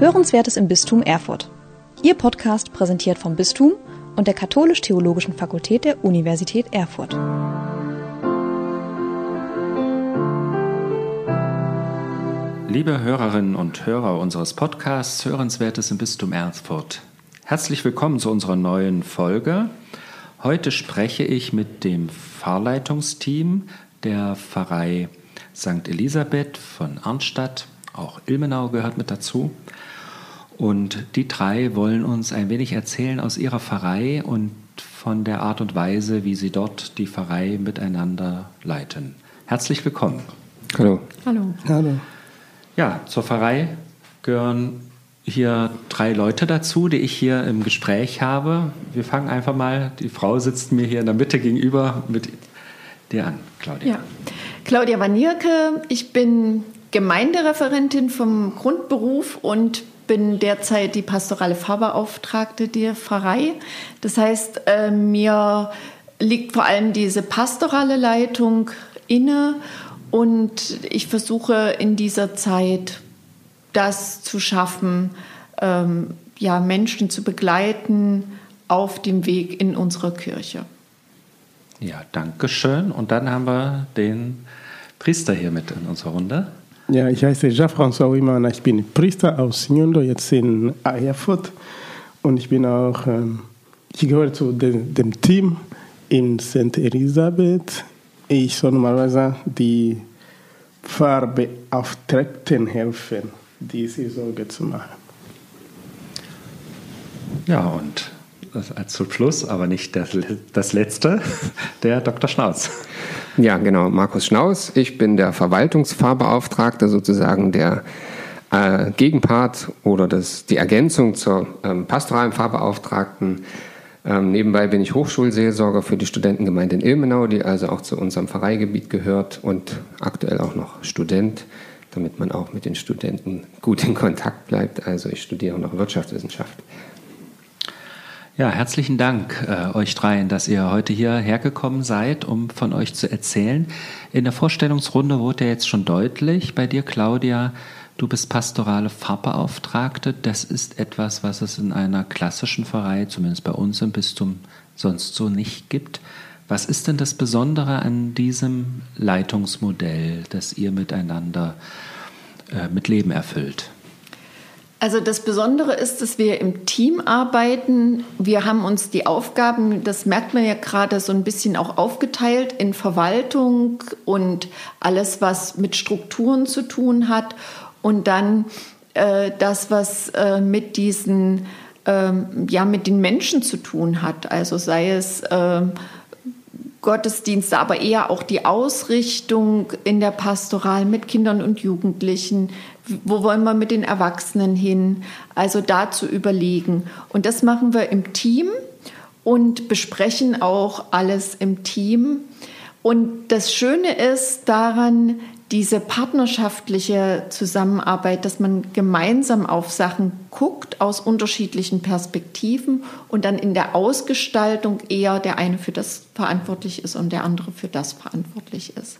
Hörenswertes im Bistum Erfurt. Ihr Podcast präsentiert vom Bistum und der Katholisch-Theologischen Fakultät der Universität Erfurt. Liebe Hörerinnen und Hörer unseres Podcasts Hörenswertes im Bistum Erfurt, herzlich willkommen zu unserer neuen Folge. Heute spreche ich mit dem Pfarrleitungsteam der Pfarrei St. Elisabeth von Arnstadt, auch Ilmenau gehört mit dazu. Und die drei wollen uns ein wenig erzählen aus ihrer Pfarrei und von der Art und Weise, wie sie dort die Pfarrei miteinander leiten. Herzlich willkommen. Hallo. Hallo. Hallo. Ja, zur Pfarrei gehören hier drei Leute dazu, die ich hier im Gespräch habe. Wir fangen einfach mal, die Frau sitzt mir hier in der Mitte gegenüber, mit dir an, Claudia. Ja. Claudia Wanierke, ich bin Gemeindereferentin vom Grundberuf und bin derzeit die pastorale Pfarrbeauftragte der Pfarrei. Das heißt, mir liegt vor allem diese pastorale Leitung inne und ich versuche in dieser Zeit das zu schaffen, Menschen zu begleiten auf dem Weg in unserer Kirche. Ja, danke schön. Und dann haben wir den Priester hier mit in unserer Runde. Ja, ich heiße Jean-François Uwimana. Ich bin Priester aus Nyundo, jetzt in Erfurt. Und ich bin auch, ich gehöre zu dem Team in St. Elisabeth. Ich soll normalerweise die Pfarrbeauftragten helfen, diese Sorge zu machen. Ja, und zum Schluss, aber nicht das Letzte, der Dr. Schnauß. Ja, genau, Markus Schnauß. Ich bin der Verwaltungsfahrbeauftragte, sozusagen der Gegenpart oder die Ergänzung zur pastoralen Fahrbeauftragten. Nebenbei bin ich Hochschulseelsorger für die Studentengemeinde in Ilmenau, die also auch zu unserem Pfarreigebiet gehört und aktuell auch noch Student, damit man auch mit den Studenten gut in Kontakt bleibt. Also ich studiere noch Wirtschaftswissenschaft. Ja, herzlichen Dank euch dreien, dass ihr heute hierher gekommen seid, um von euch zu erzählen. In der Vorstellungsrunde wurde ja jetzt schon deutlich, bei dir, Claudia, du bist pastorale Pfarrbeauftragte. Das ist etwas, was es in einer klassischen Pfarrei, zumindest bei uns im Bistum, sonst so nicht gibt. Was ist denn das Besondere an diesem Leitungsmodell, das ihr miteinander mit Leben erfüllt? Also das Besondere ist, dass wir im Team arbeiten. Wir haben uns die Aufgaben, das merkt man ja gerade so ein bisschen auch aufgeteilt, in Verwaltung und alles, was mit Strukturen zu tun hat. Und dann das, was mit diesen, mit den Menschen zu tun hat. Also sei es Gottesdienste, aber eher auch die Ausrichtung in der Pastoral mit Kindern und Jugendlichen. Wo wollen wir mit den Erwachsenen hin? Also da zu überlegen. Und das machen wir im Team und besprechen auch alles im Team. Und das Schöne ist daran, diese partnerschaftliche Zusammenarbeit, dass man gemeinsam auf Sachen guckt aus unterschiedlichen Perspektiven und dann in der Ausgestaltung eher der eine für das verantwortlich ist und der andere für das verantwortlich ist.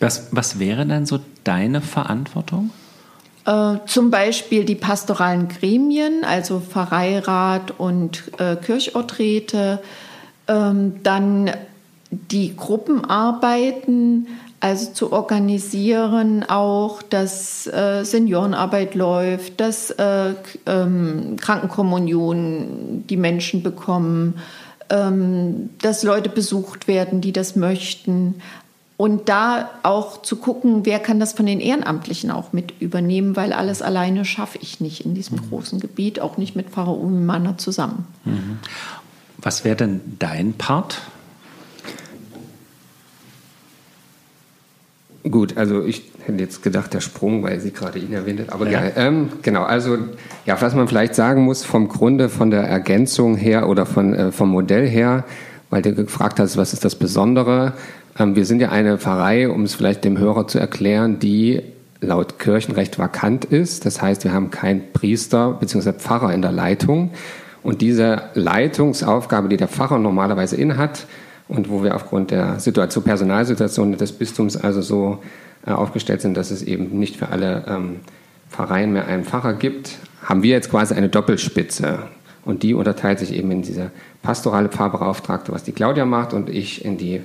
Was wäre denn so deine Verantwortung? Zum Beispiel die pastoralen Gremien, also Pfarreirat und Kirchorträte, dann die Gruppenarbeiten, also zu organisieren auch, dass Seniorenarbeit läuft, dass Krankenkommunion die Menschen bekommen, dass Leute besucht werden, die das möchten. Und da auch zu gucken, wer kann das von den Ehrenamtlichen auch mit übernehmen, weil alles alleine schaffe ich nicht in diesem großen Gebiet, auch nicht mit Pfarrer Uwimana zusammen. Mhm. Was wäre denn dein Part? Gut, also ich hätte jetzt gedacht, der Sprung, weil sie gerade ihn erwähnt hat. Aber ja. Genau, also ja, was man vielleicht sagen muss vom Grunde, von der Ergänzung her oder vom Modell her, weil du gefragt hast, was ist das Besondere? Wir sind ja eine Pfarrei, um es vielleicht dem Hörer zu erklären, die laut Kirchenrecht vakant ist. Das heißt, wir haben keinen Priester bzw. Pfarrer in der Leitung. Und diese Leitungsaufgabe, die der Pfarrer normalerweise innehat, und wo wir aufgrund der Situation, Personalsituation des Bistums also so aufgestellt sind, dass es eben nicht für alle Pfarreien mehr einen Pfarrer gibt, haben wir jetzt quasi eine Doppelspitze. Und die unterteilt sich eben in diese pastorale Pfarrbeauftragte, was die Claudia macht, und ich in die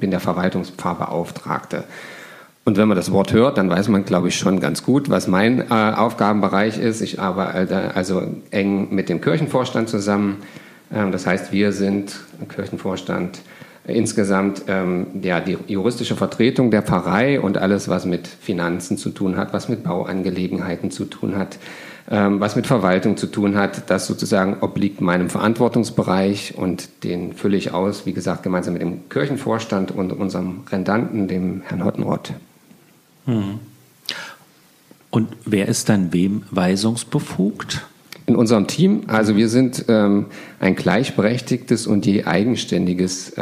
bin der Verwaltungspfarrbeauftragte. Und wenn man das Wort hört, dann weiß man, glaube ich, schon ganz gut, was mein Aufgabenbereich ist. Ich arbeite also eng mit dem Kirchenvorstand zusammen. Das heißt, wir sind im Kirchenvorstand insgesamt die juristische Vertretung der Pfarrei und alles, was mit Finanzen zu tun hat, was mit Bauangelegenheiten zu tun hat, was mit Verwaltung zu tun hat. Das sozusagen obliegt meinem Verantwortungsbereich und den fülle ich aus, wie gesagt, gemeinsam mit dem Kirchenvorstand und unserem Rendanten, dem Herrn Hottenrott. Und wer ist dann wem weisungsbefugt? In unserem Team, also wir sind ein gleichberechtigtes und je eigenständiges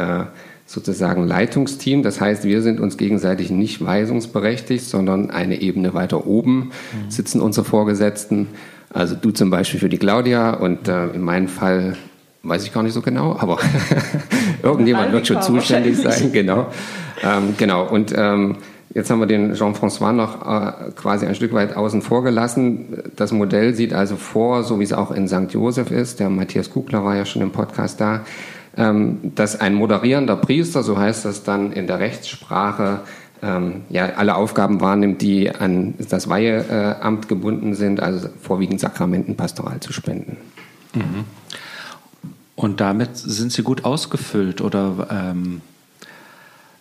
sozusagen Leitungsteam. Das heißt, wir sind uns gegenseitig nicht weisungsberechtigt, sondern eine Ebene weiter oben sitzen unsere Vorgesetzten. Also du zum Beispiel für die Claudia und in meinem Fall weiß ich gar nicht so genau, aber irgendjemand wird schon zuständig sein. Genau. Und jetzt haben wir den Jean-François noch quasi ein Stück weit außen vor gelassen. Das Modell sieht also vor, so wie es auch in St. Josef ist, der Matthias Kugler war ja schon im Podcast da, dass ein moderierender Priester, so heißt das dann in der Rechtssprache, alle Aufgaben wahrnimmt, die an das Weiheamt gebunden sind, also vorwiegend Sakramentenpastoral zu spenden. Mhm. Und damit sind Sie gut ausgefüllt oder...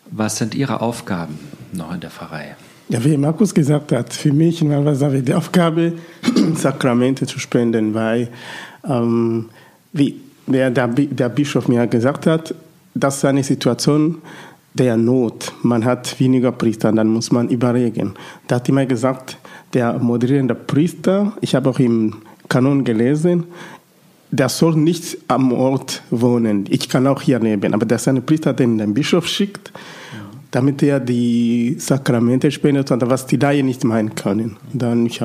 Was sind Ihre Aufgaben noch in der Pfarrei? Ja, wie Markus gesagt hat, für mich war die Aufgabe, Sakramente zu spenden, weil, wie der Bischof mir gesagt hat, das ist eine Situation der Not. Man hat weniger Priester, dann muss man überlegen. Da hat immer gesagt, der moderierende Priester, ich habe auch im Kanon gelesen, der soll nicht am Ort wohnen. Ich kann auch hier leben. Aber das ist ein Priester, den der Bischof schickt, damit er die Sakramente spendet, was die Laien nicht meinen können. Dann mich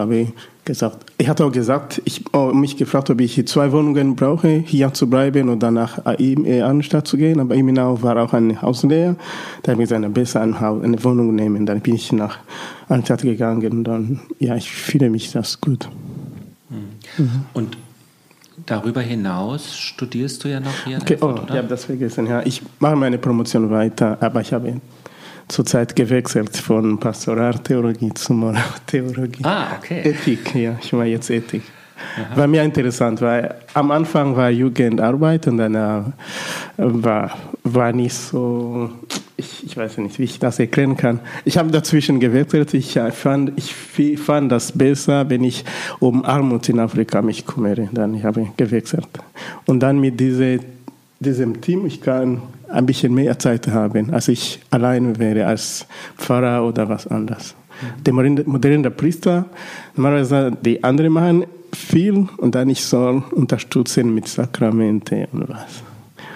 gefragt, ob ich 2 Wohnungen brauche, hier zu bleiben und dann nach Arnstadt zu gehen. Aber Ilmenau war auch ein Haus leer. Da habe ich gesagt, besser eine Wohnung nehmen. Dann bin ich nach Arnstadt gegangen. Und dann, ich fühle mich das gut. Und darüber hinaus studierst du ja noch hier in Erfurt, oder? Ich habe das vergessen. Ja, ich mache meine Promotion weiter, aber ich habe zurzeit gewechselt von Pastoraltheologie zu Moraltheologie. Ah, okay. Ethik, ja, ich mache jetzt Ethik. Aha. War mir interessant, weil am Anfang war Jugendarbeit und dann war nicht so, ich weiß nicht, wie ich das erklären kann. Ich habe dazwischen gewechselt, ich fand das besser, wenn ich um Armut in Afrika mich kümmere. Dann habe ich gewechselt. Und dann mit diesem Team, ich kann ein bisschen mehr Zeit haben, als ich allein wäre, als Pfarrer oder was anderes. Der moderne Priester, normalerweise die anderen machen viel und dann ich soll unterstützen mit Sakramente und was.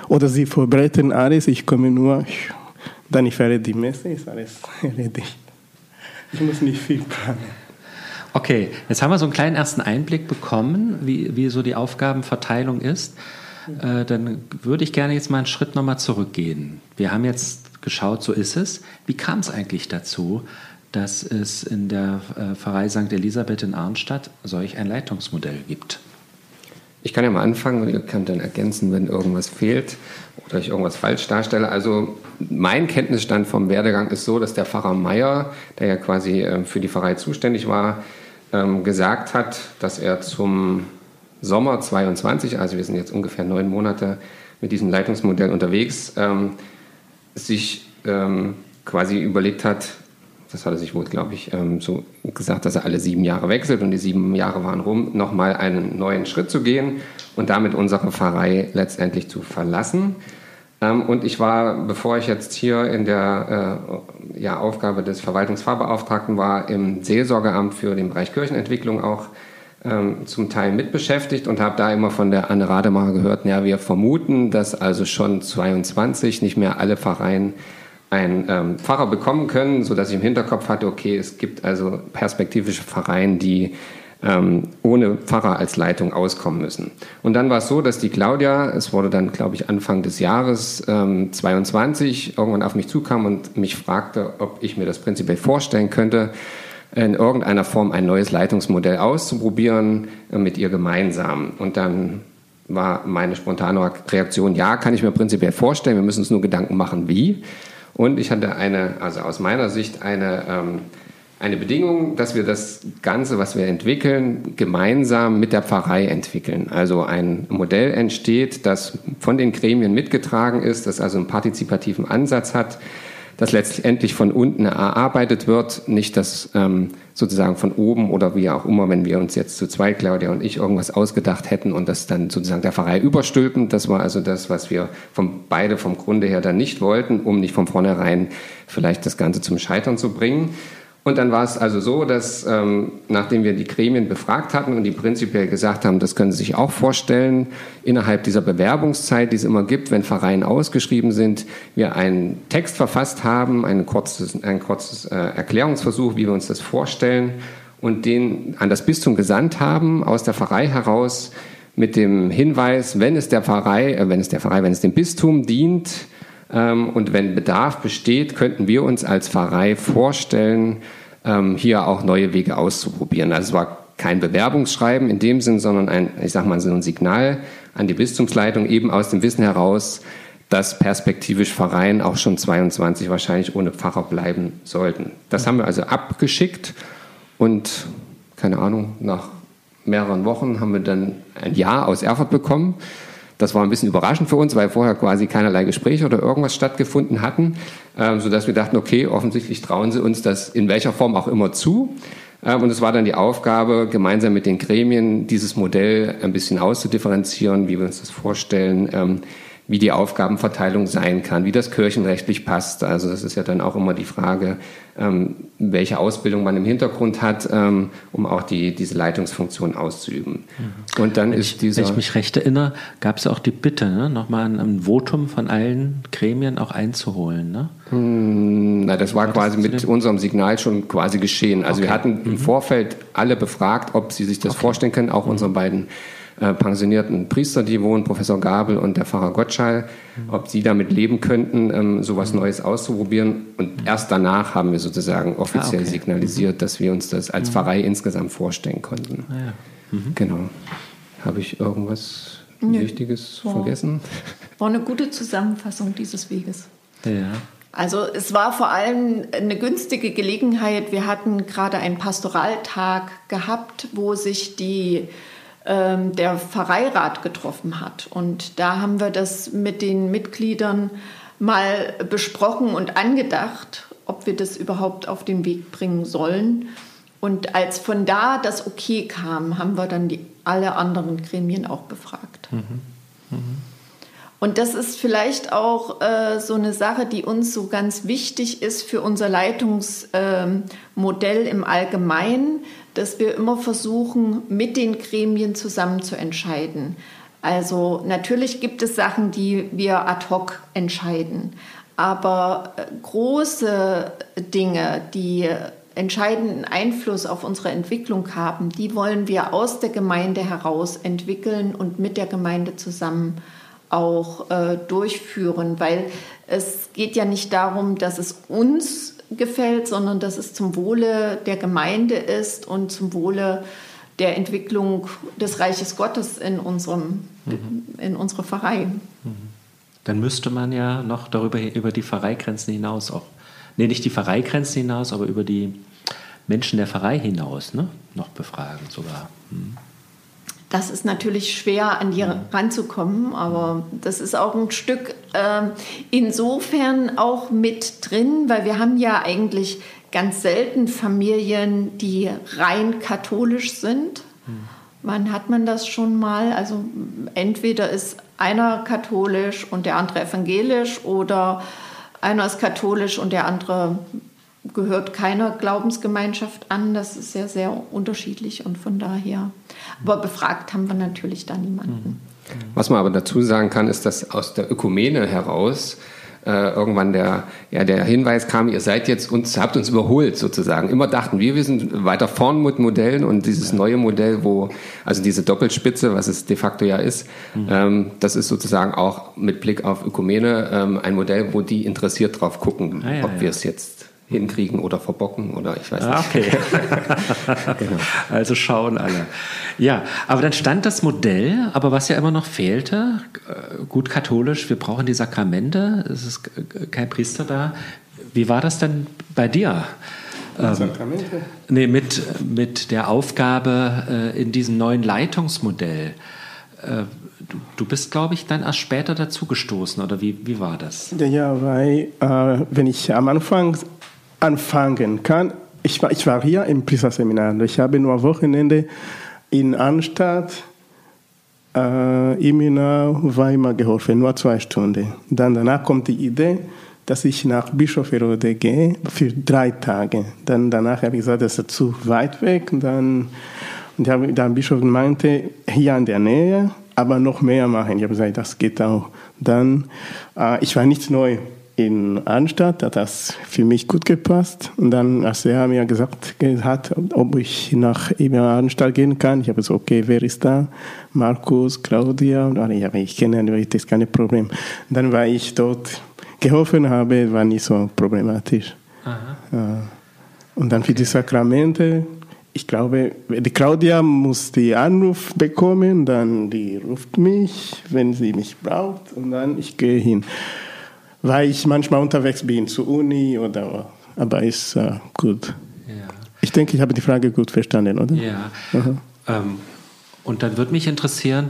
Oder sie verbreiten alles, ich komme nur, dann ich werde die Messe, ist alles erledigt. Ich muss nicht viel planen. Okay, jetzt haben wir so einen kleinen ersten Einblick bekommen, wie so die Aufgabenverteilung ist. Dann würde ich gerne jetzt mal einen Schritt nochmal zurückgehen. Wir haben jetzt geschaut, so ist es. Wie kam es eigentlich dazu, dass es in der Pfarrei St. Elisabeth in Arnstadt solch ein Leitungsmodell gibt? Ich kann ja mal anfangen und ihr könnt dann ergänzen, wenn irgendwas fehlt oder ich irgendwas falsch darstelle. Also mein Kenntnisstand vom Werdegang ist so, dass der Pfarrer Meyer, der ja quasi für die Pfarrei zuständig war, gesagt hat, dass er zum Sommer 22, also wir sind jetzt ungefähr 9 Monate mit diesem Leitungsmodell unterwegs, sich quasi überlegt hat, das hat er sich wohl, glaube ich, so gesagt, dass er alle 7 Jahre wechselt und die 7 Jahre waren rum, nochmal einen neuen Schritt zu gehen und damit unsere Pfarrei letztendlich zu verlassen. Und ich war, bevor ich jetzt hier in der Aufgabe des Verwaltungspfarrbeauftragten war, im Seelsorgeamt für den Bereich Kirchenentwicklung auch zum Teil mitbeschäftigt und habe da immer von der Anne Rademacher gehört, wir vermuten, dass also schon 22 nicht mehr alle Pfarreien einen Pfarrer bekommen können, sodass ich im Hinterkopf hatte, okay, es gibt also perspektivische Pfarreien, die ohne Pfarrer als Leitung auskommen müssen. Und dann war es so, dass die Claudia, es wurde dann, glaube ich, Anfang des Jahres 22, irgendwann auf mich zukam und mich fragte, ob ich mir das prinzipiell vorstellen könnte, in irgendeiner Form ein neues Leitungsmodell auszuprobieren mit ihr gemeinsam. Und dann war meine spontane Reaktion, ja, kann ich mir prinzipiell vorstellen, wir müssen uns nur Gedanken machen, wie. Und ich hatte eine Bedingung, dass wir das Ganze, was wir entwickeln, gemeinsam mit der Pfarrei entwickeln. Also ein Modell entsteht, das von den Gremien mitgetragen ist, das also einen partizipativen Ansatz hat, das letztendlich von unten erarbeitet wird, nicht das sozusagen von oben oder wie auch immer, wenn wir uns jetzt zu zweit, Claudia und ich, irgendwas ausgedacht hätten und das dann sozusagen der Pfarrei überstülpen. Das war also das, was wir beide vom Grunde her dann nicht wollten, um nicht von vornherein vielleicht das Ganze zum Scheitern zu bringen. Und dann war es also so, dass nachdem wir die Gremien befragt hatten und die prinzipiell gesagt haben, das können Sie sich auch vorstellen, innerhalb dieser Bewerbungszeit, die es immer gibt, wenn Pfarreien ausgeschrieben sind, wir einen Text verfasst haben, ein kurzes Erklärungsversuch, wie wir uns das vorstellen, und den an das Bistum gesandt haben, aus der Pfarrei heraus, mit dem Hinweis, wenn es dem Bistum dient, und wenn Bedarf besteht, könnten wir uns als Pfarrei vorstellen, hier auch neue Wege auszuprobieren. Also es war kein Bewerbungsschreiben in dem Sinn, sondern ein Signal an die Bistumsleitung, eben aus dem Wissen heraus, dass perspektivisch Pfarreien auch schon 22 wahrscheinlich ohne Pfarrer bleiben sollten. Das haben wir also abgeschickt und, keine Ahnung, nach mehreren Wochen haben wir dann ein Ja aus Erfurt bekommen. Das war ein bisschen überraschend für uns, weil vorher quasi keinerlei Gespräche oder irgendwas stattgefunden hatten, sodass wir dachten, okay, offensichtlich trauen sie uns das in welcher Form auch immer zu. Und es war dann die Aufgabe, gemeinsam mit den Gremien dieses Modell ein bisschen auszudifferenzieren, wie wir uns das vorstellen, wie die Aufgabenverteilung sein kann, wie das kirchenrechtlich passt. Also das ist ja dann auch immer die Frage, welche Ausbildung man im Hintergrund hat, um auch diese Leitungsfunktion auszuüben. Ja. Und dann wenn ich mich recht erinnere, gab es auch die Bitte, ne, nochmal ein Votum von allen Gremien auch einzuholen. Ne? Das war quasi mit unserem Signal schon quasi geschehen. Also wir hatten im Vorfeld alle befragt, ob sie sich das vorstellen können, auch unseren beiden pensionierten Priester, die wohnen, Professor Gabel und der Pfarrer Gottschall, ob sie damit leben könnten, sowas Neues auszuprobieren. Und erst danach haben wir sozusagen offiziell signalisiert, dass wir uns das als Pfarrei insgesamt vorstellen konnten. Ah, ja. Genau. Habe ich irgendwas Wichtiges vergessen? War eine gute Zusammenfassung dieses Weges. Ja. Also es war vor allem eine günstige Gelegenheit. Wir hatten gerade einen Pastoraltag gehabt, wo sich der Pfarreirat getroffen hat. Und da haben wir das mit den Mitgliedern mal besprochen und angedacht, ob wir das überhaupt auf den Weg bringen sollen. Und als von da das Okay kam, haben wir dann alle anderen Gremien auch befragt. Und das ist vielleicht auch so eine Sache, die uns so ganz wichtig ist für unser Leitungsmodell im Allgemeinen, dass wir immer versuchen, mit den Gremien zusammen zu entscheiden. Also natürlich gibt es Sachen, die wir ad hoc entscheiden, aber große Dinge, die entscheidenden Einfluss auf unsere Entwicklung haben, die wollen wir aus der Gemeinde heraus entwickeln und mit der Gemeinde zusammen auch durchführen, weil es geht ja nicht darum, dass es uns gefällt, sondern dass es zum Wohle der Gemeinde ist und zum Wohle der Entwicklung des Reiches Gottes in unserer Pfarrei. Dann müsste man ja noch über die Pfarreigrenzen hinaus auch, nicht die Pfarreigrenzen hinaus, aber über die Menschen der Pfarrei hinaus, ne, noch befragen sogar. Das ist natürlich schwer, an die ranzukommen, aber das ist auch ein Stück insofern auch mit drin, weil wir haben ja eigentlich ganz selten Familien, die rein katholisch sind. Wann hat man das schon mal? Also entweder ist einer katholisch und der andere evangelisch oder einer ist katholisch und der andere gehört keiner Glaubensgemeinschaft an. Das ist ja sehr unterschiedlich und von daher. Aber befragt haben wir natürlich da niemanden. Was man aber dazu sagen kann, ist, dass aus der Ökumene heraus irgendwann der Hinweis kam, ihr seid jetzt habt uns überholt sozusagen. Immer dachten wir sind weiter vorn mit Modellen und dieses neue Modell, also diese Doppelspitze, was es de facto ja ist, das ist sozusagen auch mit Blick auf Ökumene ein Modell, wo die interessiert drauf gucken, ob wir es jetzt hinkriegen oder verbocken oder ich weiß nicht. Okay. Genau. Also schauen alle. Ja, aber dann stand das Modell, aber was ja immer noch fehlte, gut katholisch, wir brauchen die Sakramente, es ist kein Priester da. Wie war das denn bei dir? Sakramente? Nee, mit der Aufgabe in diesem neuen Leitungsmodell. Du bist, glaube ich, dann erst später dazu gestoßen, oder wie war das? Ja, weil wenn ich am Anfang anfangen kann, ich war hier im Priesterseminar. Ich habe nur am Wochenende in Arnstadt, Ilmenau, Weimar geholfen, nur 2 Stunden. Danach kommt die Idee, dass ich nach Bischofferode gehe für 3 Tage. Danach habe ich gesagt, das ist zu weit weg. Und der Bischof meinte, hier in der Nähe, aber noch mehr machen. Ich habe gesagt, das geht auch. Ich war nicht neu in Arnstadt, hat das für mich gut gepasst. Und dann, als er mir gesagt hat, ob ich nach Arnstadt gehen kann, ich habe gesagt, okay, wer ist da? Markus, Claudia, und alle, ja, ich kenne Leute, das ist kein Problem. Und dann war ich dort, geholfen habe, war nicht so problematisch. Aha. Und dann für die Sakramente, ich glaube, die Claudia muss den Anruf bekommen, dann die ruft mich, wenn sie mich braucht, und dann ich gehe hin. Weil ich manchmal unterwegs bin, zur Uni oder... Aber ist gut. Ja. Ich denke, ich habe die Frage gut verstanden, oder? Ja. Und dann würde mich interessieren,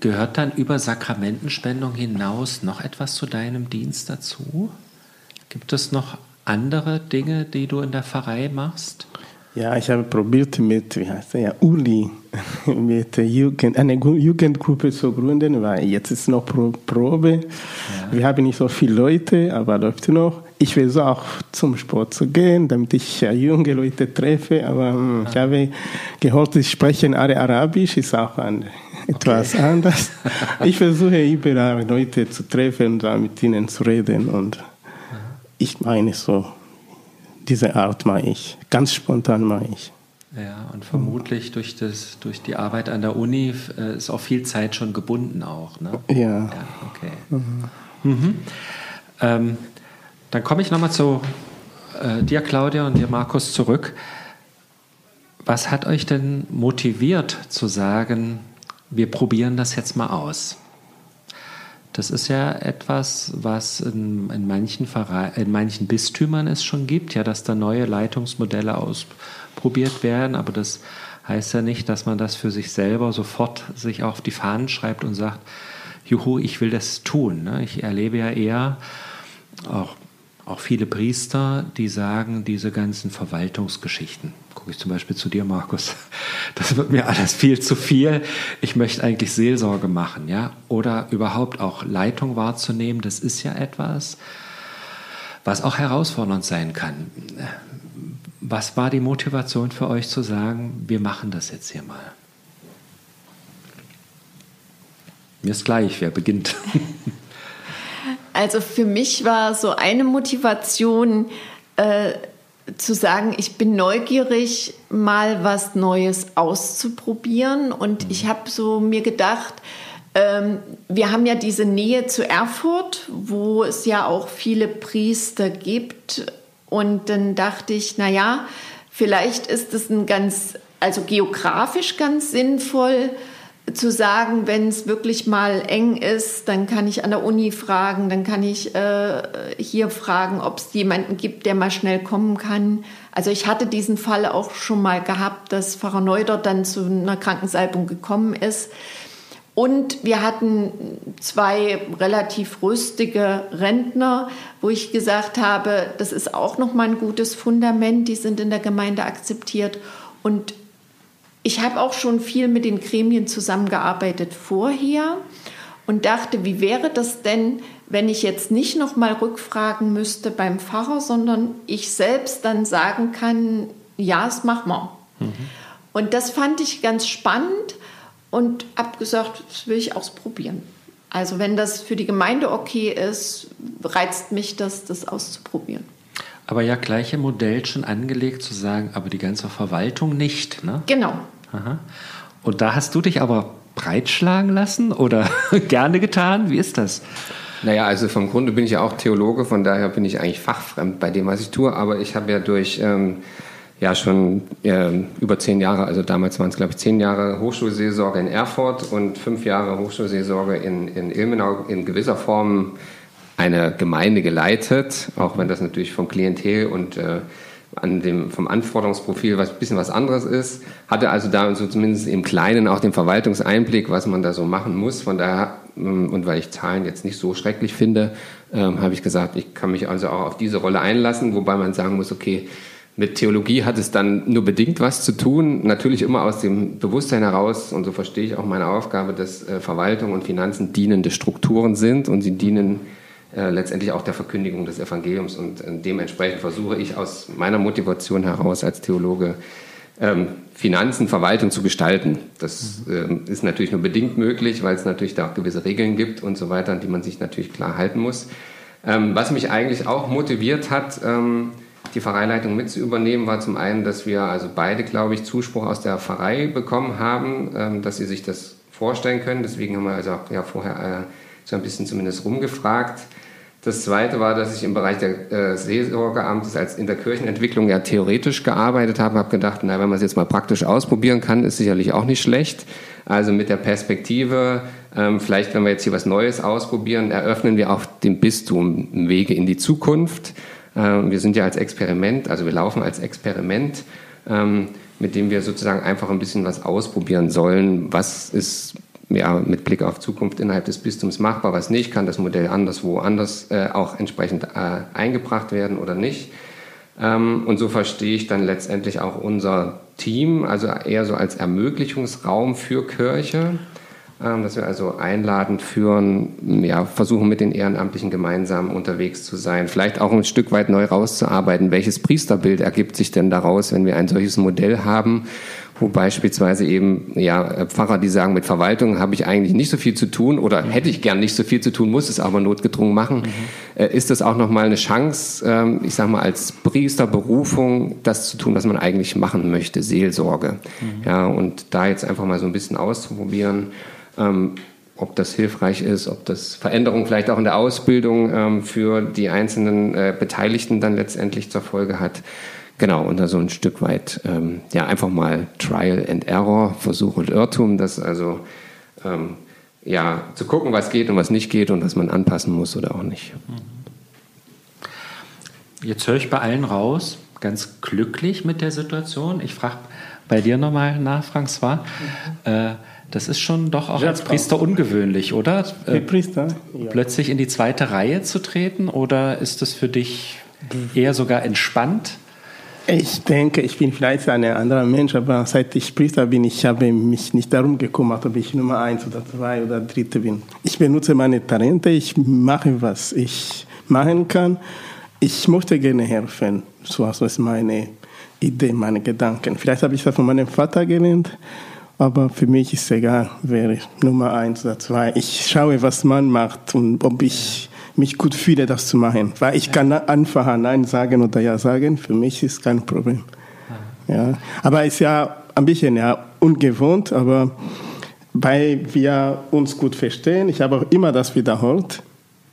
gehört dann über Sakramentenspendung hinaus noch etwas zu deinem Dienst dazu? Gibt es noch andere Dinge, die du in der Pfarrei machst? Ja, ich habe probiert mit Uli, mit einer Jugendgruppe zu gründen, weil jetzt ist noch Probe. Ja. Wir haben nicht so viele Leute, aber läuft noch. Ich versuche auch zum Sport zu gehen, damit ich junge Leute treffe, aber ich habe gehört, sie sprechen alle Arabisch, ist auch etwas anders. Ich versuche überall Leute zu treffen und mit ihnen zu reden und ich meine so. Diese Art mache ich, ganz spontan mache ich. Ja, und vermutlich durch die Arbeit an der Uni ist auch viel Zeit schon gebunden auch, ne? Ja. Okay. Mhm. Dann komme ich nochmal zu dir, Claudia, und dir, Markus, zurück. Was hat euch denn motiviert zu sagen, wir probieren das jetzt mal aus? Das ist ja etwas, was in manchen Bistümern es schon gibt, ja, dass da neue Leitungsmodelle ausprobiert werden. Aber das heißt ja nicht, dass man das für sich selber sofort sich auf die Fahnen schreibt und sagt, juhu, ich will das tun. Ich erlebe ja eher auch viele Priester, die sagen, diese ganzen Verwaltungsgeschichten. Gucke ich zum Beispiel zu dir, Markus. Das wird mir alles viel zu viel. Ich möchte eigentlich Seelsorge machen, ja? Oder überhaupt auch Leitung wahrzunehmen. Das ist ja etwas, was auch herausfordernd sein kann. Was war die Motivation für euch zu sagen, wir machen das jetzt hier mal? Mir ist gleich, wer beginnt. Also für mich war so eine Motivation, zu sagen, ich bin neugierig, mal was Neues auszuprobieren. Und ich habe so mir gedacht, wir haben ja diese Nähe zu Erfurt, wo es ja auch viele Priester gibt. Und dann dachte ich, naja, vielleicht ist es geografisch ganz sinnvoll, zu sagen, wenn es wirklich mal eng ist, dann kann ich an der Uni fragen, dann kann ich hier fragen, ob es jemanden gibt, der mal schnell kommen kann. Also ich hatte diesen Fall auch schon mal gehabt, dass Pfarrer Neudert dann zu einer Krankensalbung gekommen ist. Und wir hatten 2 relativ rüstige Rentner, wo ich gesagt habe, das ist auch nochmal ein gutes Fundament, die sind in der Gemeinde akzeptiert. Und ich habe auch schon viel mit den Gremien zusammengearbeitet vorher und dachte, wie wäre das denn, wenn ich jetzt nicht nochmal rückfragen müsste beim Pfarrer, sondern ich selbst dann sagen kann, ja, das machen wir. Mhm. Und das fand ich ganz spannend und habe gesagt, das will ich ausprobieren. Also wenn das für die Gemeinde okay ist, reizt mich das, das auszuprobieren. Aber ja, gleich im Modell schon angelegt zu sagen, aber die ganze Verwaltung nicht, ne? Genau. Aha. Und da hast du dich aber breitschlagen lassen oder gerne getan? Wie ist das? Naja, also vom Grunde bin ich ja auch Theologe, von daher bin ich eigentlich fachfremd bei dem, was ich tue, aber ich habe ja durch über 10 Jahre, also damals waren es glaube ich 10 Jahre Hochschulseelsorge in Erfurt und 5 Jahre Hochschulseelsorge in Ilmenau in gewisser Form eine Gemeinde geleitet, auch wenn das natürlich vom Klientel und vom Anforderungsprofil ein bisschen was anderes ist, hatte also da so zumindest im Kleinen auch den Verwaltungseinblick, was man da so machen muss. Von daher, und weil ich Zahlen jetzt nicht so schrecklich finde, habe ich gesagt, ich kann mich also auch auf diese Rolle einlassen, wobei man sagen muss, okay, mit Theologie hat es dann nur bedingt was zu tun, natürlich immer aus dem Bewusstsein heraus, und so verstehe ich auch meine Aufgabe, dass Verwaltung und Finanzen dienende Strukturen sind und sie dienen letztendlich auch der Verkündigung des Evangeliums, und dementsprechend versuche ich aus meiner Motivation heraus als Theologe Finanzen, Verwaltung zu gestalten. Das ist natürlich nur bedingt möglich, weil es natürlich da auch gewisse Regeln gibt und so weiter, an die man sich natürlich klar halten muss. Was mich eigentlich auch motiviert hat, die Pfarreileitung mit zu übernehmen, war zum einen, dass wir also beide, glaube ich, Zuspruch aus der Pfarrei bekommen haben, dass sie sich das vorstellen können. Deswegen haben wir also auch ja vorher so ein bisschen zumindest rumgefragt. Das Zweite war, dass ich im Bereich der Seelsorgeamtes als in der Kirchenentwicklung ja theoretisch gearbeitet habe. Habe gedacht, na, wenn man es jetzt mal praktisch ausprobieren kann, ist sicherlich auch nicht schlecht. Also mit der Perspektive, vielleicht wenn wir jetzt hier was Neues ausprobieren, eröffnen wir auch dem Bistum Wege in die Zukunft. Wir sind ja als Experiment, also wir laufen als Experiment, mit dem wir sozusagen einfach ein bisschen was ausprobieren sollen. Was ist ja mit Blick auf Zukunft innerhalb des Bistums machbar, was nicht, kann das Modell woanders auch entsprechend eingebracht werden oder nicht. Und so verstehe ich dann letztendlich auch unser Team, also eher so als Ermöglichungsraum für Kirche, dass wir also einladend führen, ja, versuchen mit den Ehrenamtlichen gemeinsam unterwegs zu sein, vielleicht auch ein Stück weit neu rauszuarbeiten, welches Priesterbild ergibt sich denn daraus, wenn wir ein solches Modell haben, wo beispielsweise eben ja, Pfarrer, die sagen, mit Verwaltung habe ich eigentlich nicht so viel zu tun oder hätte ich gern nicht so viel zu tun, muss es aber notgedrungen machen. Ist das auch nochmal eine Chance, ich sage mal als Priesterberufung, das zu tun, was man eigentlich machen möchte, Seelsorge. Ja, und da jetzt einfach mal so ein bisschen auszuprobieren, ob das hilfreich ist, ob das Veränderungen vielleicht auch in der Ausbildung für die einzelnen Beteiligten dann letztendlich zur Folge hat. Genau, und da so ein Stück weit, einfach mal Trial and Error, Versuch und Irrtum, das also, zu gucken, was geht und was nicht geht und was man anpassen muss oder auch nicht. Jetzt höre ich bei allen raus, ganz glücklich mit der Situation. Ich frage bei dir nochmal nach, François. Das ist schon doch auch als Priester ungewöhnlich, oder? Priester? Ja. Plötzlich in die zweite Reihe zu treten, oder ist das für dich eher sogar entspannt? Ich denke, ich bin vielleicht ein anderer Mensch, aber seit ich Priester bin, ich habe mich nicht darum gekümmert, ob ich Nummer 1 oder 2 oder 3 bin. Ich benutze meine Talente, ich mache, was ich machen kann. Ich möchte gerne helfen, so ist meine Idee, meine Gedanken. Vielleicht habe ich das von meinem Vater gelernt, aber für mich ist es egal, wer Nummer 1 oder 2. Ich schaue, was man macht und ob ich mich gut fühle, das zu machen. Weil ich kann einfach Nein sagen oder Ja sagen. Für mich ist kein Problem. Ja. Aber es ist ja ein bisschen ungewohnt, aber weil wir uns gut verstehen, ich habe auch immer das wiederholt,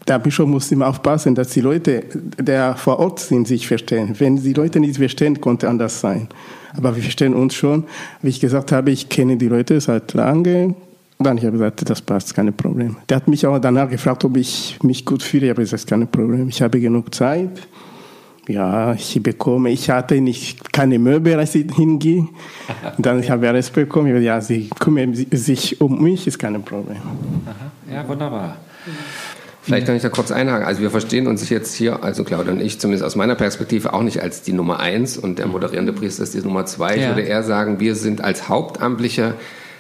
der Bischof muss immer aufpassen, dass die Leute, die vor Ort sind, sich verstehen. Wenn die Leute nicht verstehen, konnte anders sein. Aber wir verstehen uns schon. Wie ich gesagt habe, ich kenne die Leute seit langem. Dann habe ich gesagt, das passt, kein Problem. Der hat mich auch danach gefragt, ob ich mich gut fühle, aber das ist kein Problem. Ich habe genug Zeit. Ja, ich hatte keine Möbel, als ich hinging. Dann habe ich alles bekommen. Ich habe gesagt, sie kümmern sich um mich, ist kein Problem. Aha. Ja, wunderbar. Vielleicht kann ich da kurz einhaken. Also wir verstehen uns jetzt hier, also Claudia und ich, zumindest aus meiner Perspektive, auch nicht als die Nummer 1 und der moderierende Priester ist die Nummer 2. Ja. Ich würde eher sagen, wir sind als Hauptamtliche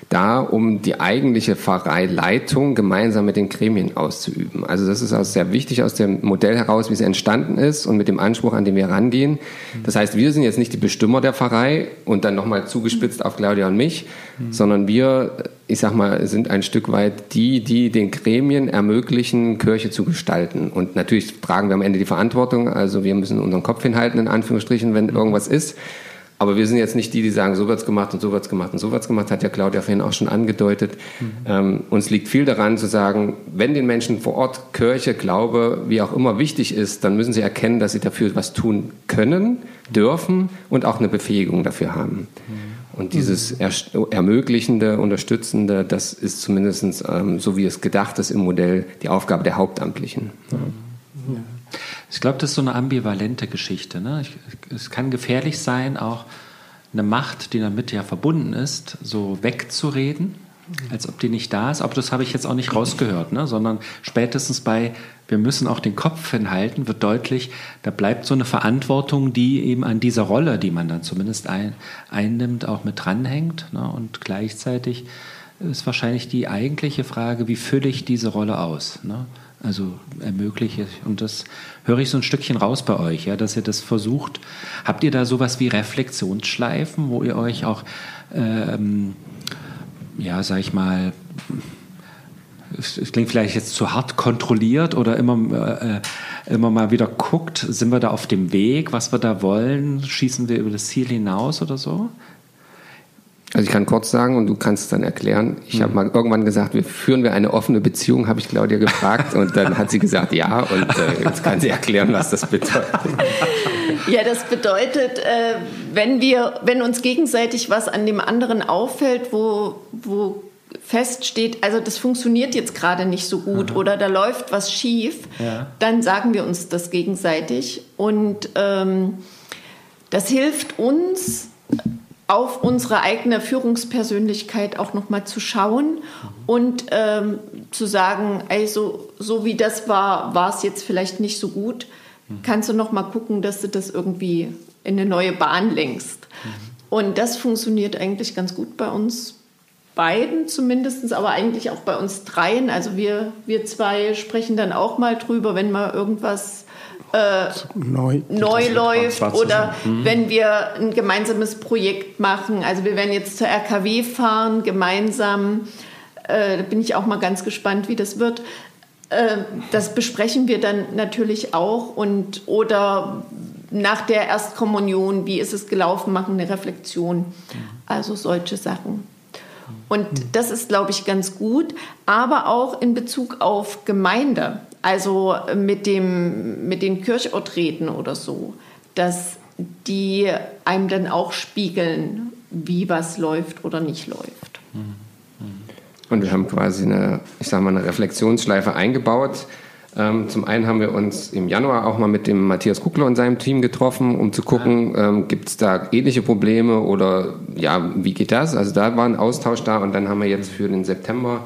da, um die eigentliche Pfarreileitung gemeinsam mit den Gremien auszuüben. Also das ist auch sehr wichtig aus dem Modell heraus, wie es entstanden ist und mit dem Anspruch, an den wir rangehen. Das heißt, wir sind jetzt nicht die Bestimmer der Pfarrei und dann nochmal zugespitzt auf Claudia und mich, sondern wir, ich sag mal, sind ein Stück weit die den Gremien ermöglichen, Kirche zu gestalten. Und natürlich tragen wir am Ende die Verantwortung, also wir müssen unseren Kopf hinhalten, in Anführungsstrichen, wenn irgendwas ist. Aber wir sind jetzt nicht die, die sagen, so wird's gemacht und so wird's gemacht und so wird's gemacht, hat ja Claudia vorhin auch schon angedeutet. Mhm. Uns liegt viel daran zu sagen, wenn den Menschen vor Ort Kirche, Glaube, wie auch immer wichtig ist, dann müssen sie erkennen, dass sie dafür was tun können, dürfen und auch eine Befähigung dafür haben. Mhm. Und dieses Ermöglichende, Unterstützende, das ist zumindest, so wie es gedacht ist im Modell, die Aufgabe der Hauptamtlichen. Mhm. Ja. Ich glaube, das ist so eine ambivalente Geschichte. Ne? Es kann gefährlich sein, auch eine Macht, die damit ja verbunden ist, so wegzureden, als ob die nicht da ist. Aber das habe ich jetzt auch nicht rausgehört, ne? Sondern spätestens bei, wir müssen auch den Kopf hinhalten, wird deutlich, da bleibt so eine Verantwortung, die eben an dieser Rolle, die man dann zumindest einnimmt, auch mit dranhängt. Ne? Und gleichzeitig ist wahrscheinlich die eigentliche Frage, wie fülle ich diese Rolle aus? Ne? Also ermögliche ich, und das höre ich so ein Stückchen raus bei euch, ja, dass ihr das versucht. Habt ihr da sowas wie Reflexionsschleifen, wo ihr euch auch, ja, sag ich mal, es klingt vielleicht jetzt zu hart, kontrolliert oder immer mal wieder guckt, sind wir da auf dem Weg, was wir da wollen, schießen wir über das Ziel hinaus oder so? Also ich kann kurz sagen und du kannst es dann erklären. Ich habe mal irgendwann gesagt, führen wir eine offene Beziehung, habe ich Claudia gefragt. Und dann hat sie gesagt, ja. Und jetzt kann sie erklären, was das bedeutet. Ja, das bedeutet, wenn uns gegenseitig was an dem anderen auffällt, wo feststeht, also das funktioniert jetzt gerade nicht so gut, mhm, oder da läuft was schief, ja, dann sagen wir uns das gegenseitig. Und das hilft uns, auf unsere eigene Führungspersönlichkeit auch nochmal zu schauen und zu sagen, also so wie das war, war es jetzt vielleicht nicht so gut. Kannst du nochmal gucken, dass du das irgendwie in eine neue Bahn lenkst. Mhm. Und das funktioniert eigentlich ganz gut bei uns beiden zumindest, aber eigentlich auch bei uns dreien. Also wir zwei sprechen dann auch mal drüber, wenn mal irgendwas neu läuft oder wenn wir ein gemeinsames Projekt machen. Also wir werden jetzt zur RKW fahren, gemeinsam. Da bin ich auch mal ganz gespannt, wie das wird. Das besprechen wir dann natürlich auch. Oder nach der Erstkommunion, wie ist es gelaufen, machen eine Reflexion. Also solche Sachen. Und das ist, glaube ich, ganz gut. Aber auch in Bezug auf Gemeinde. Also mit den Kirchorträten oder so, dass die einem dann auch spiegeln, wie was läuft oder nicht läuft. Und wir haben quasi eine Reflexionsschleife eingebaut. Zum einen haben wir uns im Januar auch mal mit dem Matthias Kugler und seinem Team getroffen, um zu gucken, gibt es da ähnliche Probleme oder ja, wie geht das? Also da war ein Austausch da und dann haben wir jetzt für den September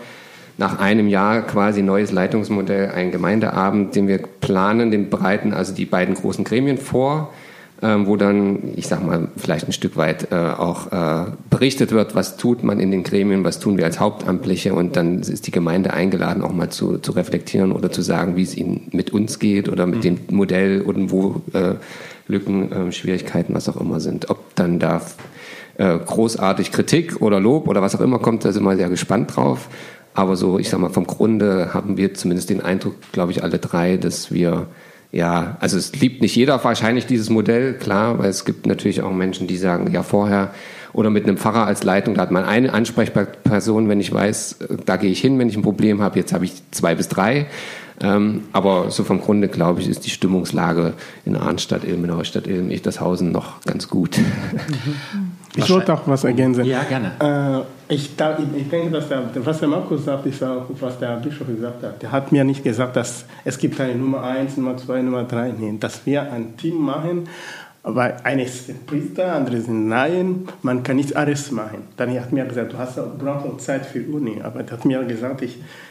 nach einem Jahr quasi neues Leitungsmodell, ein Gemeindeabend, den wir planen, den bereiten also die beiden großen Gremien vor, wo dann, ich sag mal, vielleicht ein Stück weit auch berichtet wird, was tut man in den Gremien, was tun wir als Hauptamtliche und dann ist die Gemeinde eingeladen, auch mal zu reflektieren oder zu sagen, wie es ihnen mit uns geht oder mit dem Modell und wo Lücken, Schwierigkeiten, was auch immer sind. Ob dann da großartig Kritik oder Lob oder was auch immer kommt, da sind wir sehr gespannt drauf. Aber so, ich sag mal, vom Grunde haben wir zumindest den Eindruck, glaube ich, alle drei, dass wir, ja, also es liebt nicht jeder wahrscheinlich dieses Modell, klar, weil es gibt natürlich auch Menschen, die sagen, ja, vorher oder mit einem Pfarrer als Leitung, da hat man eine Ansprechperson, wenn ich weiß, da gehe ich hin, wenn ich ein Problem habe, jetzt habe ich 2 bis 3. Aber so vom Grunde, glaube ich, ist die Stimmungslage in Arnstadt, Ilmenau, Stadt Ilm, Echtershausen noch ganz gut. Ich wollte auch was ergänzen. Ja, gerne. Ich denke, dass was der Markus sagt, ist auch, was der Bischof gesagt hat. Der hat mir nicht gesagt, dass es gibt eine Nummer 1, Nummer 2, Nummer 3. Nein, dass wir ein Team machen, weil einer ist ein Priester, andere sind Laien. Man kann nicht alles machen. Dann hat mir gesagt, du brauchst Zeit für Uni. Aber er hat mir gesagt,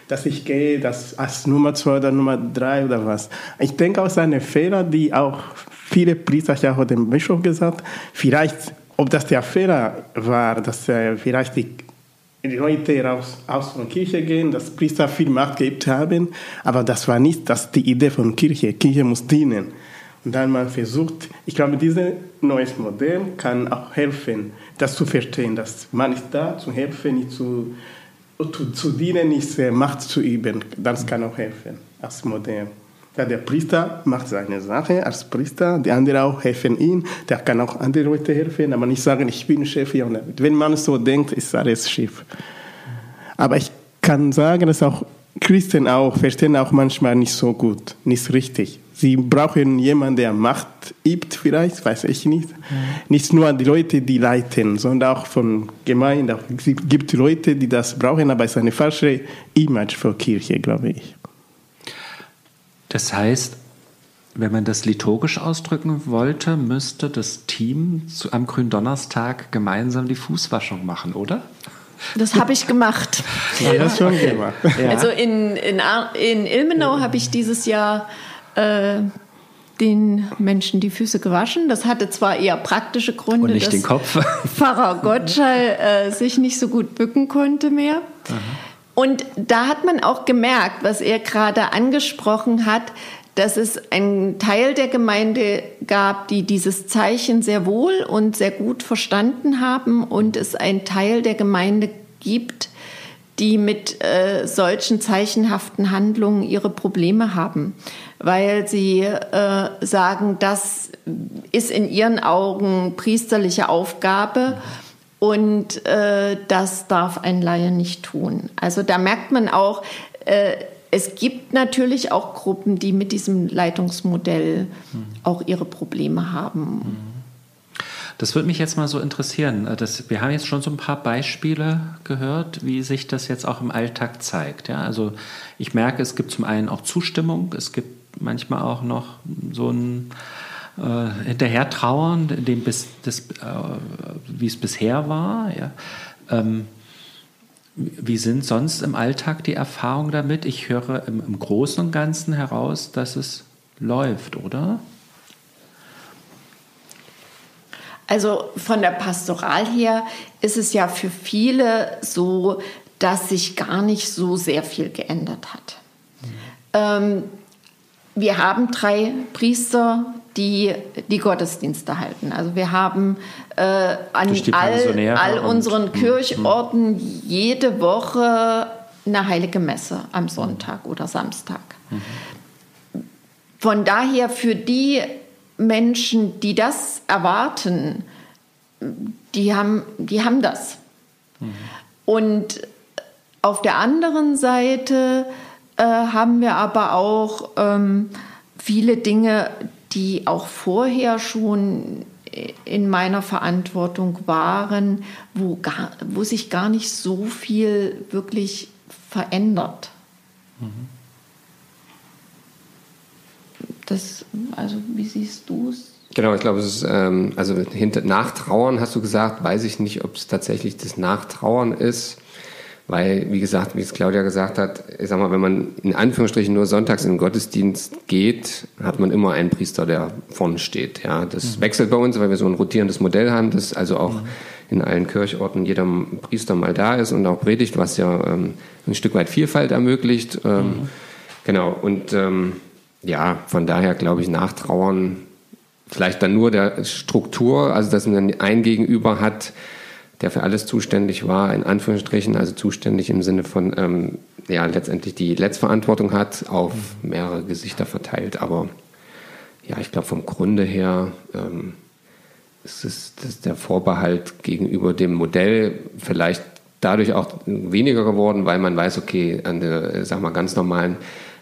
dass ich gehe dass als Nummer 2 oder Nummer 3 oder was. Ich denke auch, es ist ein Fehler, die auch viele Priester, ich habe dem Bischof gesagt, vielleicht, ob das der Fehler war, dass vielleicht die Leute aus von Kirche gehen, dass Priester viel Macht gehabt haben, aber das war nicht die Idee von Kirche. Kirche muss dienen. Und dann man versucht, ich glaube, dieses neues Modell kann auch helfen, das zu verstehen, dass man ist da, zu helfen, nicht zu dienen, nicht Macht zu üben. Das kann auch helfen, als Modell. Ja, der Priester macht seine Sache als Priester, die anderen auch helfen ihm, der kann auch andere Leute helfen, aber nicht sagen, ich bin Chef hier. Wenn man so denkt, ist alles schief. Aber ich kann sagen, dass auch Christen auch verstehen auch manchmal nicht so gut, nicht richtig. Sie brauchen jemanden, der Macht übt vielleicht, weiß ich nicht. Nicht nur die Leute, die leiten, sondern auch von Gemeinden. Es gibt Leute, die das brauchen, aber es ist eine falsche Image für Kirche, glaube ich. Das heißt, wenn man das liturgisch ausdrücken wollte, müsste das Team am Gründonnerstag gemeinsam die Fußwaschung machen, oder? Das habe ich gemacht. Ja, das schon gemacht. Ja. Also in Ilmenau habe ich dieses Jahr den Menschen die Füße gewaschen. Das hatte zwar eher praktische Gründe, und nicht den Kopf. Pfarrer Gottschall sich nicht so gut bücken konnte mehr. Aha. Und da hat man auch gemerkt, was er gerade angesprochen hat, dass es einen Teil der Gemeinde gab, die dieses Zeichen sehr wohl und sehr gut verstanden haben, und es einen Teil der Gemeinde gibt, die mit solchen zeichenhaften Handlungen ihre Probleme haben, weil sie sagen, das ist in ihren Augen priesterliche Aufgabe. Und das darf ein Laie nicht tun. Also da merkt man auch, es gibt natürlich auch Gruppen, die mit diesem Leitungsmodell auch ihre Probleme haben. Das würde mich jetzt mal so interessieren. Wir haben jetzt schon so ein paar Beispiele gehört, wie sich das jetzt auch im Alltag zeigt. Ja, also ich merke, es gibt zum einen auch Zustimmung, es gibt manchmal auch noch so ein hinterher trauern, wie es bisher war. Ja. Wie sind sonst im Alltag die Erfahrungen damit? Ich höre im Großen und Ganzen heraus, dass es läuft, oder? Also von der Pastoral her ist es ja für viele so, dass sich gar nicht so sehr viel geändert hat. Wir haben 3 Priester, die Gottesdienste halten. Also wir haben an all unseren Kirchorten jede Woche eine heilige Messe am Sonntag oder Samstag. Mhm. Von daher für die Menschen, die das erwarten, die haben das. Mhm. Und auf der anderen Seite haben wir aber auch viele Dinge, die auch vorher schon in meiner Verantwortung waren, wo sich gar nicht so viel wirklich verändert. Mhm. Also wie siehst du es? Genau, ich glaube, es ist, also Nachtrauern hast du gesagt, weiß ich nicht, ob es tatsächlich das Nachtrauern ist. Weil, wie gesagt, wie es Claudia gesagt hat, ich sag mal, wenn man in Anführungsstrichen nur sonntags in den Gottesdienst geht, hat man immer einen Priester, der vorne steht. Ja, das wechselt bei uns, weil wir so ein rotierendes Modell haben, dass also auch in allen Kirchorten jeder Priester mal da ist und auch predigt, was ja ein Stück weit Vielfalt ermöglicht. Genau, und ja, von daher glaube ich, Nachtrauern vielleicht dann nur der Struktur, also dass man ein Gegenüber hat, der für alles zuständig war, in Anführungsstrichen, also zuständig im Sinne von, ja, letztendlich die Letztverantwortung hat, auf mehrere Gesichter verteilt. Aber ja, ich glaube, vom Grunde her ist der Vorbehalt gegenüber dem Modell vielleicht dadurch auch weniger geworden, weil man weiß, okay, an der, sag mal, ganz normalen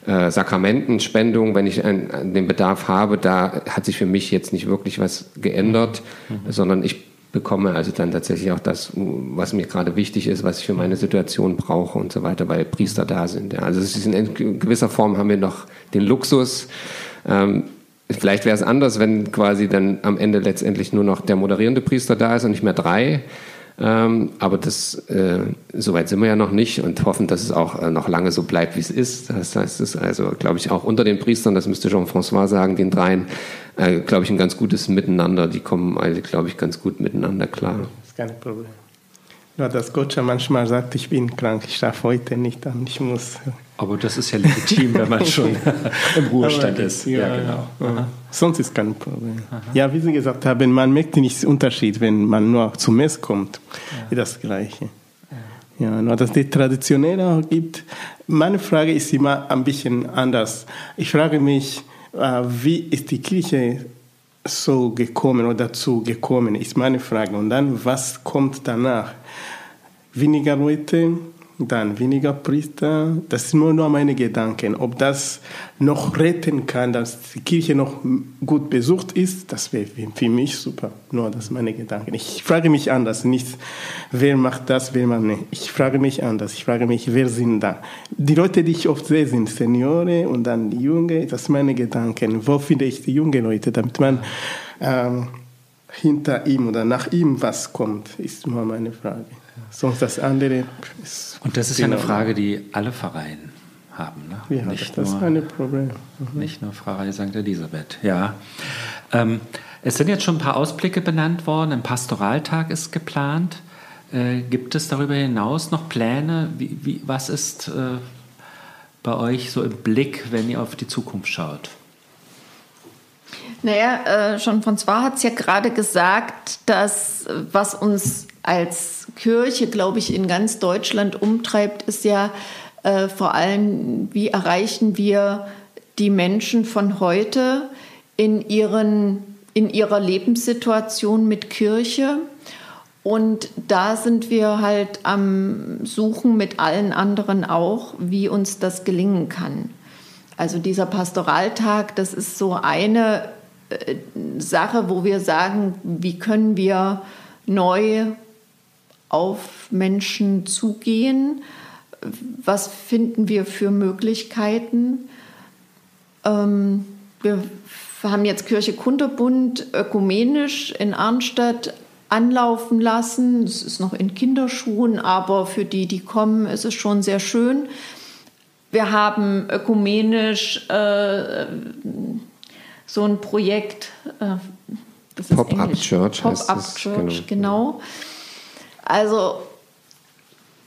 Sakramentenspendung, wenn ich den Bedarf habe, da hat sich für mich jetzt nicht wirklich was geändert, sondern ich bekomme also dann tatsächlich auch das, was mir gerade wichtig ist, was ich für meine Situation brauche und so weiter, weil Priester da sind. Ja. Also in gewisser Form haben wir noch den Luxus. Vielleicht wäre es anders, wenn quasi dann am Ende letztendlich nur noch der moderierende Priester da ist und nicht mehr 3. Aber soweit sind wir ja noch nicht und hoffen, dass es auch noch lange so bleibt, wie es ist. Das heißt, es ist also, glaube ich, auch unter den Priestern, das müsste Jean-François sagen, den 3, glaube ich, ein ganz gutes Miteinander. Die kommen alle, glaube ich, ganz gut miteinander klar. Das ist kein Problem. Nur, dass Gottschall manchmal sagt, ich bin krank, ich darf heute nicht an, ich muss. Aber das ist ja legitim, wenn man schon im Ruhestand ist. Ja, genau. Aha. Sonst ist kein Problem. Aha. Ja, wie Sie gesagt haben, man merkt nicht den Unterschied, wenn man nur zur Messe kommt. Ja. Das Gleiche. Ja, nur dass die Traditionelle gibt. Meine Frage ist immer ein bisschen anders. Ich frage mich, wie ist die Kirche so gekommen oder dazu gekommen, ist meine Frage. Und dann, was kommt danach? Weniger Leute, dann weniger Priester. Das sind nur meine Gedanken. Ob das noch retten kann, dass die Kirche noch gut besucht ist, das wäre für mich super. Nur das sind meine Gedanken. Ich frage mich anders, nicht wer macht das, wer macht nicht. Ich frage mich anders. Ich frage mich, wer sind da? Die Leute, die ich oft sehe, sind Senioren und dann die Jungen. Das sind meine Gedanken. Wo finde ich die jungen Leute, damit man hinter ihm oder nach ihm was kommt, ist immer meine Frage. Sonst das andere ist. Und das ist ja eine Frage, die alle Pfarreien haben. Ne? Ja, nicht das nur, ist ein Problem. Mhm. Nicht nur Pfarrei St. Elisabeth, ja. Es sind jetzt schon ein paar Ausblicke benannt worden. Ein Pastoraltag ist geplant. Gibt es darüber hinaus noch Pläne? Was ist bei euch so im Blick, wenn ihr auf die Zukunft schaut? Naja, Jean-François hat es ja gerade gesagt, dass was uns als Kirche, glaube ich, in ganz Deutschland umtreibt, ist ja vor allem, wie erreichen wir die Menschen von heute in ihrer Lebenssituation mit Kirche. Und da sind wir halt am Suchen mit allen anderen auch, wie uns das gelingen kann. Also dieser Pastoraltag, das ist so eine Sache, wo wir sagen, wie können wir neu auf Menschen zugehen? Was finden wir für Möglichkeiten? Wir haben jetzt Kirche Kunterbunt ökumenisch in Arnstadt anlaufen lassen. Es ist noch in Kinderschuhen, aber für die, die kommen, ist es schon sehr schön. Wir haben ökumenisch so ein Projekt, das ist Pop-Up Church. Pop-Up Church, genau. Also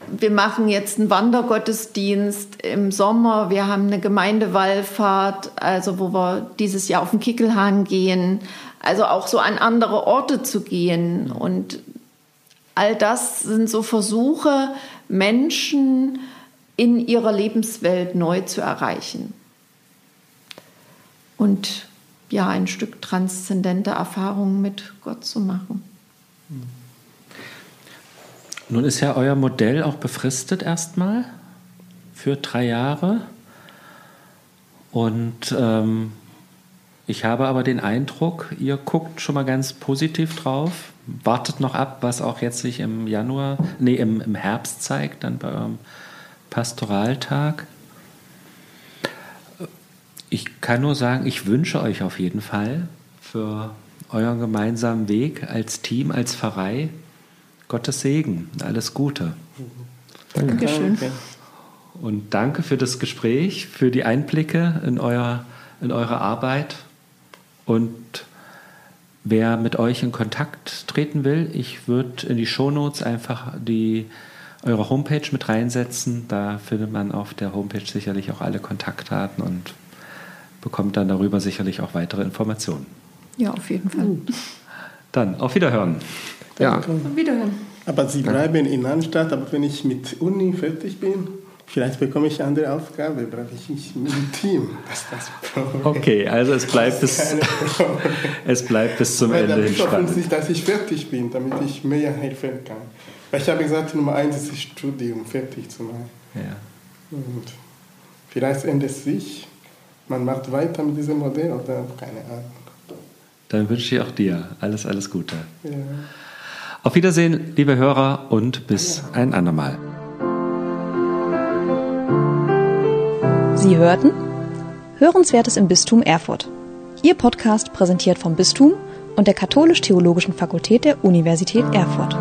wir machen jetzt einen Wandergottesdienst im Sommer. Wir haben eine Gemeindewallfahrt, also wo wir dieses Jahr auf den Kickelhahn gehen. Also auch so an andere Orte zu gehen. Und all das sind so Versuche, Menschen in ihrer Lebenswelt neu zu erreichen. Und ja, ein Stück transzendente Erfahrungen mit Gott zu machen. Nun ist ja euer Modell auch befristet erstmal für 3 Jahre. Und ich habe aber den Eindruck, ihr guckt schon mal ganz positiv drauf, wartet noch ab, was auch jetzt sich im Herbst zeigt, dann bei eurem Pastoraltag. Ich kann nur sagen, ich wünsche euch auf jeden Fall für euren gemeinsamen Weg als Team, als Pfarrei Gottes Segen, alles Gute. Dankeschön. Und danke für das Gespräch, für die Einblicke in eure Arbeit. Und wer mit euch in Kontakt treten will, ich würde in die Shownotes einfach eure Homepage mit reinsetzen. Da findet man auf der Homepage sicherlich auch alle Kontaktdaten und bekommt dann darüber sicherlich auch weitere Informationen. Ja, auf jeden Fall. Dann, auf Wiederhören. Danke. Ja, auf Wiederhören. Aber Sie bleiben in Arnstadt, aber wenn ich mit Uni fertig bin, vielleicht bekomme ich eine andere Aufgabe, brauche ich nicht mit dem Team. Das Problem. Okay, also es bleibt bis zum Ende hin spannend. Ich hoffe, dass ich fertig bin, damit ich mehr helfen kann. Weil ich habe gesagt, Nummer 1 ist das Studium, fertig zu machen. Ja. Und vielleicht ändert es sich. Man macht weiter mit diesem Modell oder keine Ahnung. Dann wünsche ich auch dir alles, alles Gute. Ja. Auf Wiedersehen, liebe Hörer, und bis ein andermal. Sie hörten Hörenswertes im Bistum Erfurt. Ihr Podcast präsentiert vom Bistum und der Katholisch-Theologischen Fakultät der Universität Erfurt.